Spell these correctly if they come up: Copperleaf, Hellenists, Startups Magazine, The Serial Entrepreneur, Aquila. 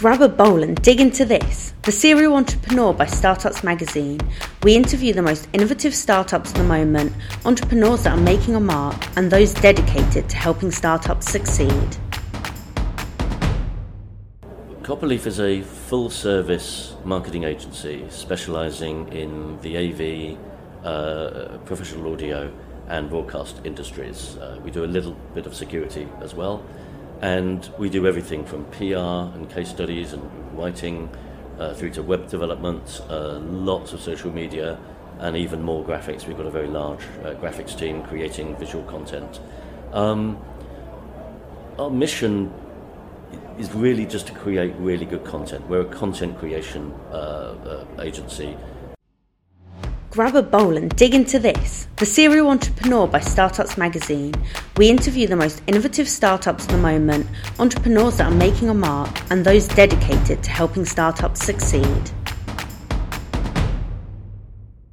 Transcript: Grab a bowl and dig into this. The Serial Entrepreneur by Startups Magazine. We interview the most innovative startups at the moment, entrepreneurs that are making a mark, and those dedicated to helping startups succeed. Copperleaf is a full-service marketing agency specialising in the AV, professional audio and broadcast industries. We do a little bit of security as well. And we do everything from PR and case studies and writing through to web development, lots of social media, and even more graphics. We've got a very large graphics team creating visual content. Our mission is really just to create really good content. We're a content creation agency. Grab a bowl and dig into this. The Serial Entrepreneur by Startups Magazine. We interview the most innovative startups at the moment, entrepreneurs that are making a mark, and those dedicated to helping startups succeed.